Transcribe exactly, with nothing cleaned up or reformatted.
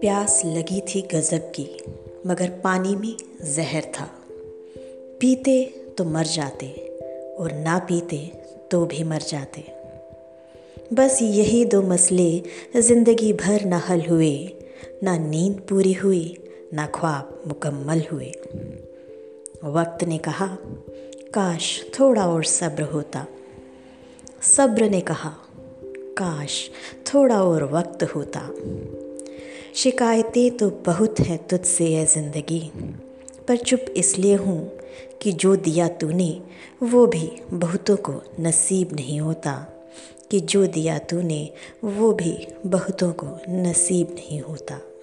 प्यास लगी थी गजब की, मगर पानी में जहर था। पीते तो मर जाते और ना पीते तो भी मर जाते। बस यही दो मसले जिंदगी भर ना हल हुए, ना नींद पूरी हुई, ना ख्वाब मुकम्मल हुए। वक्त ने कहा काश थोड़ा और सब्र होता, सब्र ने कहा काश थोड़ा और वक्त होता। शिकायतें तो बहुत हैं तुझसे ए ज़िंदगी, पर चुप इसलिए हूँ कि जो दिया तूने वो भी बहुतों को नसीब नहीं होता, कि जो दिया तूने वो भी बहुतों को नसीब नहीं होता।